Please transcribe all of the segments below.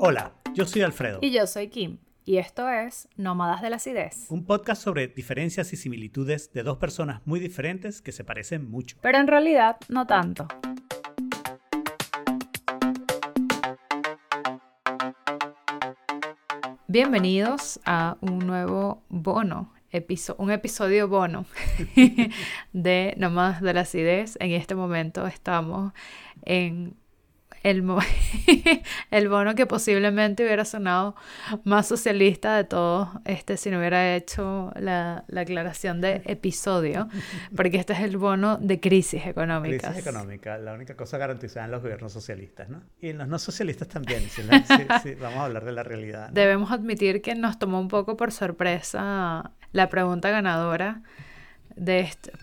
Hola, yo soy Alfredo. Y yo soy Kim. Y esto es Nómadas de la Acidez. Un podcast sobre diferencias y similitudes de dos personas muy diferentes que se parecen mucho. Pero en realidad, no tanto. Bienvenidos a un nuevo bono. Un episodio bono de Nómadas de la Acidez. En este momento estamos en el bono que posiblemente hubiera sonado más socialista de todos si no hubiera hecho la aclaración de episodio, porque este es el bono de crisis económicas. Crisis económica, la única cosa garantizada en los gobiernos socialistas, ¿no? Y en los no socialistas también, si vamos a hablar de la realidad, ¿no? Debemos admitir que nos tomó un poco por sorpresa la pregunta ganadora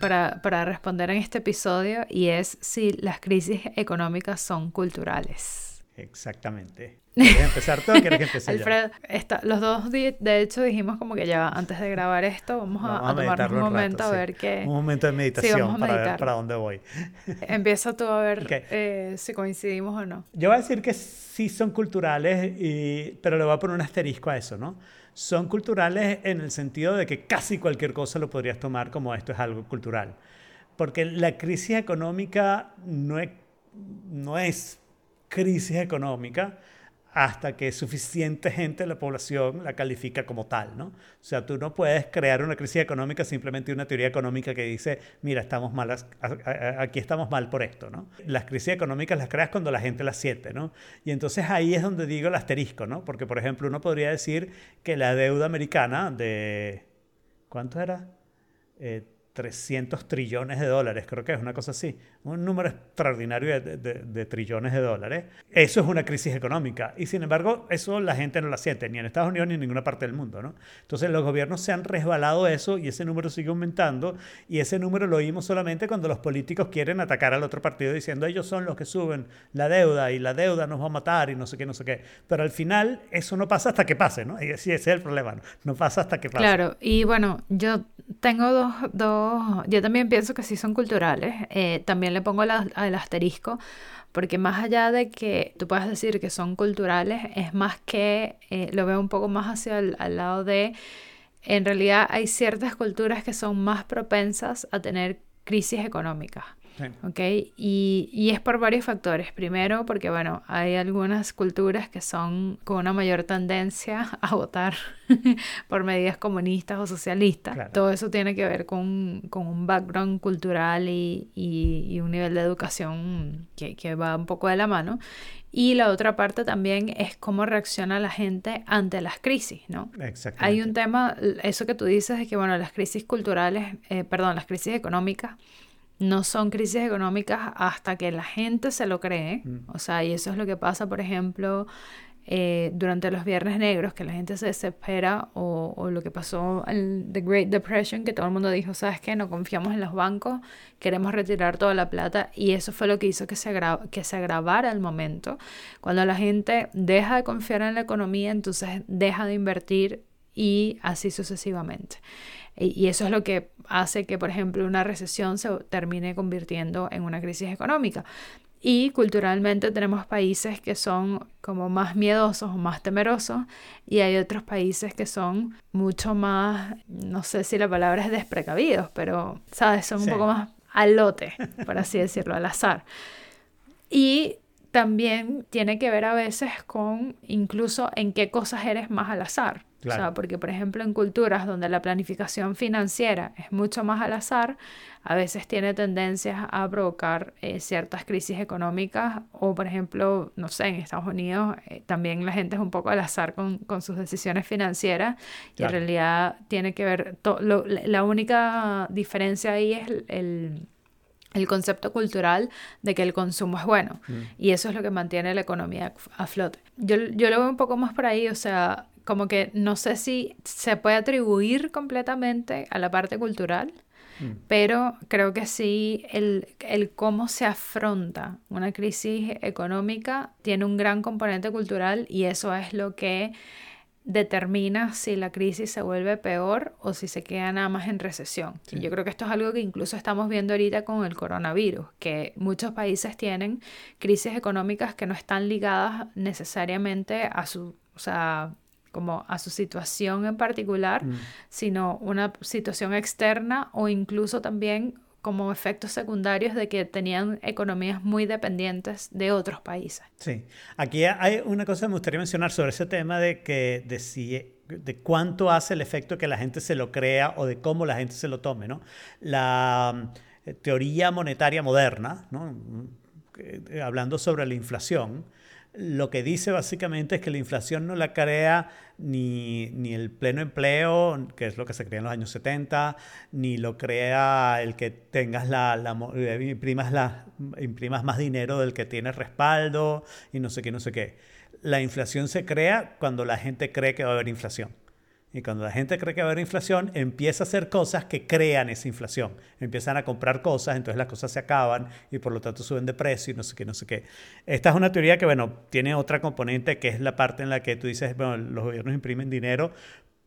para responder en este episodio, y es si las crisis económicas son culturales. Exactamente. ¿Quieres empezar tú o quieres que empecé Alfredo, yo? Los dos, de hecho, dijimos como que ya antes de grabar esto vamos a tomarnos un momento rato, a ver qué... Un momento de meditación ver para dónde voy. Empieza tú a ver si coincidimos o no. Yo voy a decir que sí son culturales, pero le voy a poner un asterisco a eso, ¿no? Son culturales en el sentido de que casi cualquier cosa lo podrías tomar como esto es algo cultural. Porque la crisis económica no es crisis económica hasta que suficiente gente de la población la califica como tal, ¿no? O sea, tú no puedes crear una crisis económica simplemente una teoría económica que dice, mira, estamos mal, aquí estamos mal por esto, ¿no? Las crisis económicas las creas cuando la gente las siente, ¿no? Y entonces ahí es donde digo el asterisco, ¿no? Porque, por ejemplo, uno podría decir que la deuda americana de... ¿Cuánto era? 300 trillones de dólares, creo que es una cosa así, un número extraordinario de trillones de dólares. Eso es una crisis económica y, sin embargo, eso la gente no la siente, ni en Estados Unidos ni en ninguna parte del mundo, ¿no? Entonces los gobiernos se han resbalado eso y ese número sigue aumentando, y ese número lo oímos solamente cuando los políticos quieren atacar al otro partido diciendo ellos son los que suben la deuda y la deuda nos va a matar y no sé qué. Pero al final eso no pasa hasta que pase, ¿no? Y ese es el problema, ¿no? No pasa hasta que pase. Claro, y bueno, yo tengo yo también pienso que sí son culturales. También le pongo el asterisco, porque más allá de que tú puedas decir que son culturales, es más que lo veo un poco más hacia al lado de, en realidad hay ciertas culturas que son más propensas a tener crisis económicas. Sí. ¿Okay? Y es por varios factores. Primero, porque bueno, hay algunas culturas que son con una mayor tendencia a votar por medidas comunistas o socialistas. Claro. Todo eso tiene que ver con un background cultural y un nivel de educación que va un poco de la mano. Y la otra parte también es cómo reacciona la gente ante las crisis, ¿no? Exactamente. Hay un tema, eso que tú dices, de que bueno, las crisis culturales, las crisis económicas, no son crisis económicas hasta que la gente se lo cree. O sea, y eso es lo que pasa, por ejemplo, durante los Viernes Negros, que la gente se desespera, o lo que pasó en The Great Depression, que todo el mundo dijo, ¿sabes qué? No confiamos en los bancos, queremos retirar toda la plata, y eso fue lo que hizo que se agravara el momento. Cuando la gente deja de confiar en la economía, entonces deja de invertir, y así sucesivamente. Y eso es lo que hace que, por ejemplo, una recesión se termine convirtiendo en una crisis económica. Y culturalmente tenemos países que son como más miedosos o más temerosos, y hay otros países que son mucho más, no sé si la palabra es desprecavidos, pero, ¿sabes? Son un poco más al lote, por así decirlo, al azar. Y también tiene que ver a veces con incluso en qué cosas eres más al azar. Claro. O sea, porque, por ejemplo, en culturas donde la planificación financiera es mucho más al azar, a veces tiene tendencias a provocar ciertas crisis económicas, o, por ejemplo, no sé, en Estados Unidos también la gente es un poco al azar con sus decisiones financieras, y en realidad tiene que ver, la única diferencia ahí es el concepto cultural de que el consumo es bueno, y eso es lo que mantiene la economía a flote. Yo lo veo un poco más por ahí, o sea, como que no sé si se puede atribuir completamente a la parte cultural, pero creo que sí el cómo se afronta una crisis económica tiene un gran componente cultural, y eso es lo que determina si la crisis se vuelve peor o si se queda nada más en recesión. Sí. Y yo creo que esto es algo que incluso estamos viendo ahorita con el coronavirus, que muchos países tienen crisis económicas que no están ligadas necesariamente a su, o sea, como a su situación en particular, sino una situación externa o incluso también como efectos secundarios de que tenían economías muy dependientes de otros países. Sí. Aquí hay una cosa que me gustaría mencionar sobre ese tema de que de cuánto hace el efecto que la gente se lo crea o de cómo la gente se lo tome, ¿no? La teoría monetaria moderna, ¿no? Hablando sobre la inflación, lo que dice básicamente es que la inflación no la crea ni el pleno empleo, que es lo que se crea en los años 70, ni lo crea el que tengas imprimas más dinero del que tienes respaldo y no sé qué. La inflación se crea cuando la gente cree que va a haber inflación. Y cuando la gente cree que va a haber inflación, empieza a hacer cosas que crean esa inflación. Empiezan a comprar cosas, entonces las cosas se acaban y por lo tanto suben de precio y no sé qué. Esta es una teoría que, bueno, tiene otra componente que es la parte en la que tú dices, bueno, los gobiernos imprimen dinero,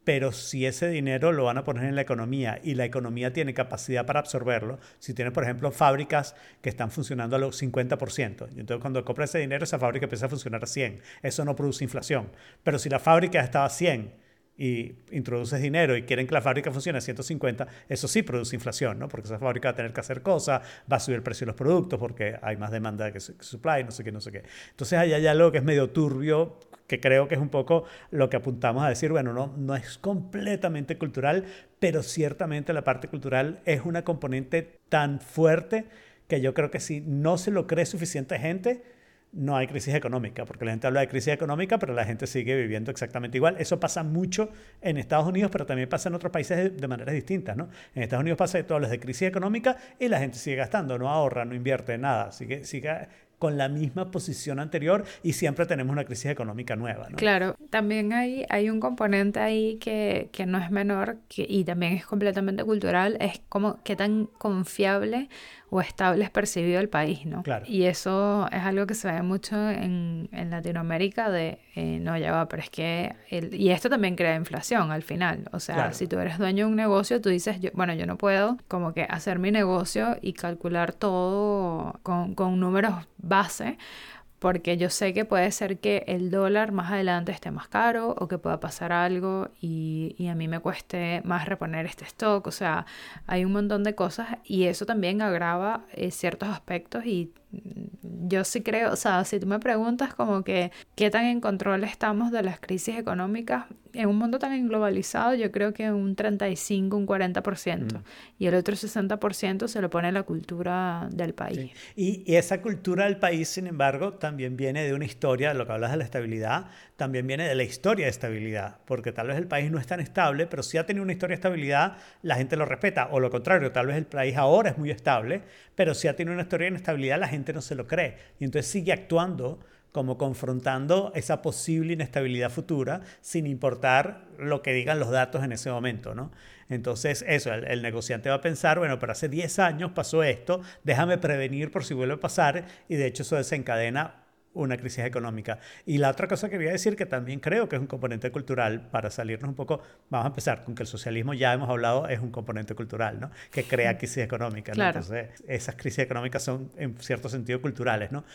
pero si ese dinero lo van a poner en la economía y la economía tiene capacidad para absorberlo, si tienes, por ejemplo, fábricas que están funcionando a los 50%, entonces cuando compras ese dinero, esa fábrica empieza a funcionar a 100. Eso no produce inflación. Pero si la fábrica estaba a 100, y introduces dinero y quieren que la fábrica funcione a 150, eso sí produce inflación, ¿no? Porque esa fábrica va a tener que hacer cosas, va a subir el precio de los productos porque hay más demanda que supply, no sé qué. Entonces ahí hay algo que es medio turbio, que creo que es un poco lo que apuntamos a decir, bueno, no es completamente cultural, pero ciertamente la parte cultural es una componente tan fuerte que yo creo que si no se lo cree suficiente gente, no hay crisis económica, porque la gente habla de crisis económica, pero la gente sigue viviendo exactamente igual. Eso pasa mucho en Estados Unidos, pero también pasa en otros países de maneras distintas, ¿no? En Estados Unidos pasa que tú hablas de crisis económica y la gente sigue gastando, no ahorra, no invierte, nada. Sigue con la misma posición anterior y siempre tenemos una crisis económica nueva, ¿no? Claro, también hay un componente ahí que no es menor y también es completamente cultural, es como qué tan confiable o estable es percibido el país, ¿no? Claro. Y eso es algo que se ve mucho en Latinoamérica de, no, ya va, pero es que... Y esto también crea inflación al final. O sea, claro. Si tú eres dueño de un negocio, tú dices, yo no puedo como que hacer mi negocio y calcular todo con números base, porque yo sé que puede ser que el dólar más adelante esté más caro o que pueda pasar algo y a mí me cueste más reponer este stock. O sea, hay un montón de cosas y eso también agrava ciertos aspectos y yo sí creo, o sea, si tú me preguntas como que qué tan en control estamos de las crisis económicas, en un mundo tan globalizado yo creo que un 35, un 40%, y el otro 60% se lo pone la cultura del país. Sí. Y esa cultura del país, sin embargo, también viene de una historia, lo que hablas de la estabilidad, también viene de la historia de estabilidad, porque tal vez el país no es tan estable, pero si ha tenido una historia de estabilidad, la gente lo respeta, o lo contrario, tal vez el país ahora es muy estable, pero si ha tenido una historia de inestabilidad, la gente no se lo cree y entonces sigue actuando como confrontando esa posible inestabilidad futura sin importar lo que digan los datos en ese momento, ¿no? Entonces eso, el negociante va a pensar, bueno, pero hace 10 años pasó esto, déjame prevenir por si vuelve a pasar y de hecho eso desencadena una crisis económica. Y la otra cosa que voy a decir que también creo que es un componente cultural, para salirnos un poco, vamos a empezar con que el socialismo, ya hemos hablado, es un componente cultural, ¿no? Que crea crisis económica, ¿no? Claro. Entonces, esas crisis económicas son en cierto sentido culturales, ¿no?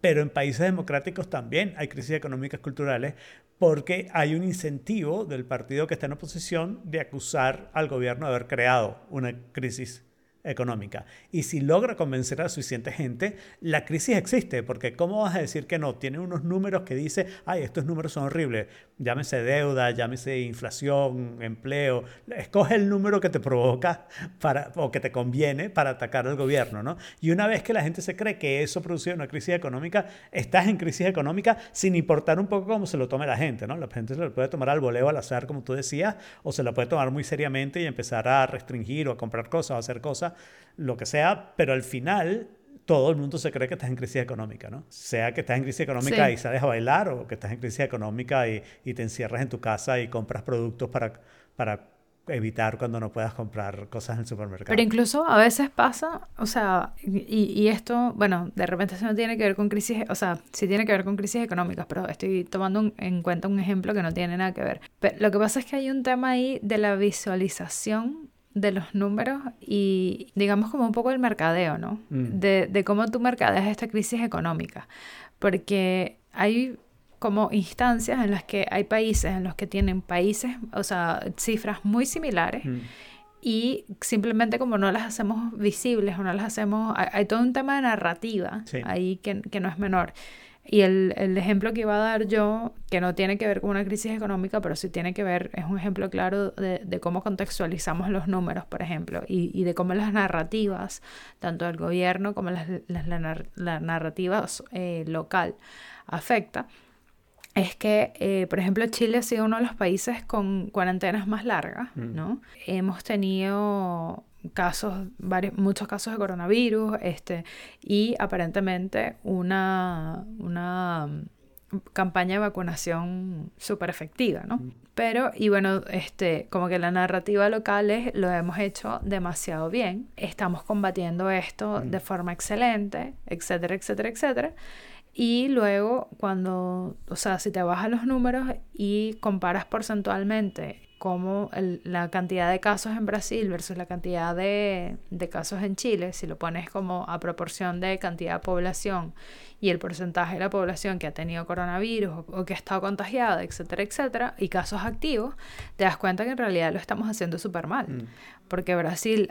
Pero en países democráticos también hay crisis económicas culturales porque hay un incentivo del partido que está en oposición de acusar al gobierno de haber creado una crisis económica. Y si logra convencer a suficiente gente, la crisis existe, porque ¿cómo vas a decir que no? Tiene unos números que dice, ay, estos números son horribles, llámese deuda, llámese inflación, empleo, escoge el número que te provoca o que te conviene para atacar al gobierno, ¿no? Y una vez que la gente se cree que eso produce una crisis económica, estás en crisis económica sin importar un poco cómo se lo tome la gente, ¿no? La gente se lo puede tomar al voleo, al azar, como tú decías, o se lo puede tomar muy seriamente y empezar a restringir o a comprar cosas o a hacer cosas, lo que sea, pero al final todo el mundo se cree que estás en crisis económica, ¿no? Sea que estás en crisis económica y sales a bailar o que estás en crisis económica y te encierras en tu casa y compras productos para evitar cuando no puedas comprar cosas en el supermercado. Pero incluso a veces pasa, o sea, y esto, bueno, de repente eso no tiene que ver con crisis, o sea, sí tiene que ver con crisis económicas, pero estoy tomando en cuenta un ejemplo que no tiene nada que ver. Pero lo que pasa es que hay un tema ahí de la visualización de los números y digamos como un poco el mercadeo, ¿no? De cómo tú mercadeas esta crisis económica. Porque hay como instancias en las que hay países, en los que tienen países, o sea, cifras muy similares y simplemente como no las hacemos visibles o no las hacemos... Hay todo un tema de narrativa ahí que no es menor. Y el ejemplo que iba a dar yo, que no tiene que ver con una crisis económica, pero sí tiene que ver, es un ejemplo claro de cómo contextualizamos los números, por ejemplo, y de cómo las narrativas, tanto del gobierno como la narrativa local, afecta. Es que, por ejemplo, Chile ha sido uno de los países con cuarentenas más largas, ¿no? Hemos tenido muchos casos de coronavirus, y aparentemente una campaña de vacunación súper efectiva, ¿no? Pero, y bueno, como que la narrativa local es, lo hemos hecho demasiado bien, estamos combatiendo esto de forma excelente, etcétera, etcétera, etcétera. Y luego, cuando, o sea, si te vas a los números y comparas porcentualmente como la cantidad de casos en Brasil versus la cantidad de casos en Chile, si lo pones como a proporción de cantidad de población y el porcentaje de la población que ha tenido coronavirus o que ha estado contagiada, etcétera, etcétera, y casos activos, te das cuenta que en realidad lo estamos haciendo súper mal. Porque Brasil,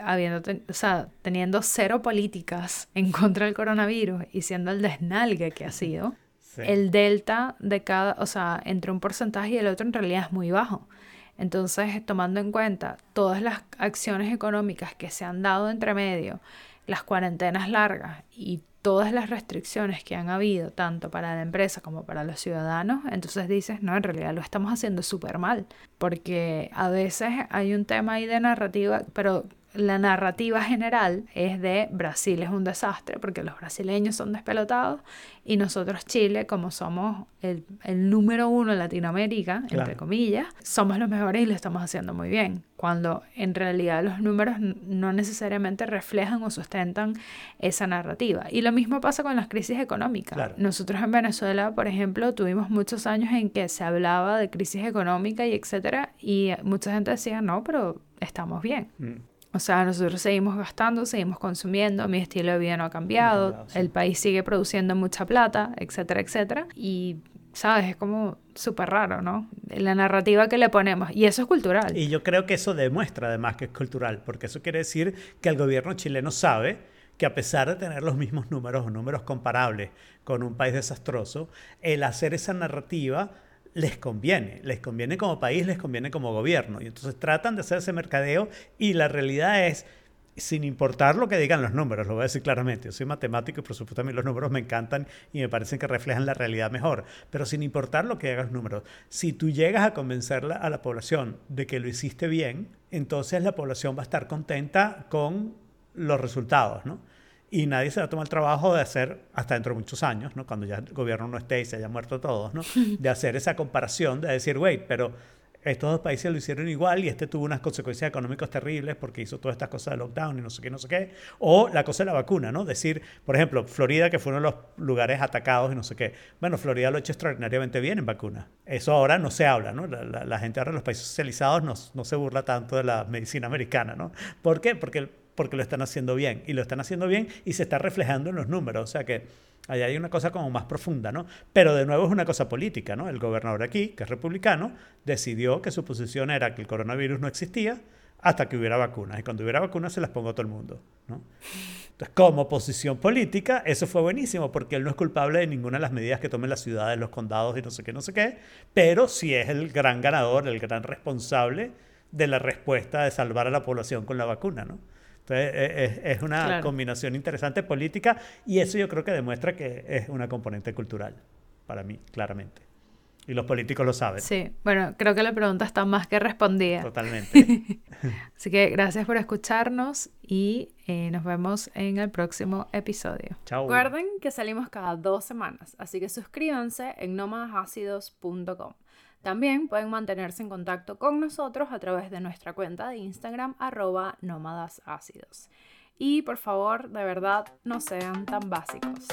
teniendo cero políticas en contra del coronavirus y siendo el desnalgue que ha sido, el delta de cada, o sea, entre un porcentaje y el otro en realidad es muy bajo. Entonces, tomando en cuenta todas las acciones económicas que se han dado entre medio, las cuarentenas largas y todas las restricciones que han habido, tanto para la empresa como para los ciudadanos, entonces dices, no, en realidad lo estamos haciendo súper mal, porque a veces hay un tema ahí de narrativa, pero la narrativa general es de Brasil es un desastre, porque los brasileños son despelotados, y nosotros Chile, como somos el número uno en Latinoamérica, entre comillas, somos los mejores y lo estamos haciendo muy bien, cuando en realidad los números no necesariamente reflejan o sustentan esa narrativa. Y lo mismo pasa con las crisis económicas. Nosotros en Venezuela, por ejemplo, tuvimos muchos años en que se hablaba de crisis económica y etcétera, y mucha gente decía, no, pero estamos bien. O sea, nosotros seguimos gastando, seguimos consumiendo, mi estilo de vida no ha cambiado, el país sigue produciendo mucha plata, etcétera, etcétera. Y, ¿sabes? Es como súper raro, ¿no? La narrativa que le ponemos. Y eso es cultural. Y yo creo que eso demuestra, además, que es cultural, porque eso quiere decir que el gobierno chileno sabe que a pesar de tener los mismos números o números comparables con un país desastroso, el hacer esa narrativa les conviene como país, les conviene como gobierno. Y entonces tratan de hacer ese mercadeo y la realidad es, sin importar lo que digan los números, lo voy a decir claramente, yo soy matemático y por supuesto a mí los números me encantan y me parecen que reflejan la realidad mejor, pero sin importar lo que hagan los números, si tú llegas a convencer a la población de que lo hiciste bien, entonces la población va a estar contenta con los resultados, ¿no? Y nadie se va a tomar el trabajo de hacer, hasta dentro de muchos años, ¿no? Cuando ya el gobierno no esté y se hayan muerto todos, ¿no? De hacer esa comparación, de decir, wait, pero estos dos países lo hicieron igual y este tuvo unas consecuencias económicas terribles porque hizo todas estas cosas de lockdown y no sé qué, no sé qué. O la cosa de la vacuna, ¿no? Decir, por ejemplo, Florida, que fue uno de los lugares atacados y no sé qué. Bueno, Florida lo ha hecho extraordinariamente bien en vacunas. Eso ahora no se habla, ¿no? La gente ahora en los países socializados no se burla tanto de la medicina americana, ¿no? ¿Por qué? Porque lo están haciendo bien, y lo están haciendo bien y se está reflejando en los números, o sea que allá hay una cosa como más profunda, ¿no? Pero de nuevo es una cosa política, ¿no? El gobernador aquí, que es republicano, decidió que su posición era que el coronavirus no existía hasta que hubiera vacunas, y cuando hubiera vacunas se las pongo a todo el mundo, ¿no? Entonces, como posición política, eso fue buenísimo, porque él no es culpable de ninguna de las medidas que tomen las ciudades, los condados y no sé qué, pero sí es el gran ganador, el gran responsable de la respuesta de salvar a la población con la vacuna, ¿no? Es una combinación interesante política y eso yo creo que demuestra que es una componente cultural, para mí, claramente. Y los políticos lo saben. Sí, bueno, creo que la pregunta está más que respondida. Totalmente. Así que gracias por escucharnos y nos vemos en el próximo episodio. Chao. Recuerden que salimos cada 2 semanas, así que suscríbanse en nómadasdeláacidez.com. También pueden mantenerse en contacto con nosotros a través de nuestra cuenta de Instagram @nómadasácidos. Y por favor, de verdad, no sean tan básicos.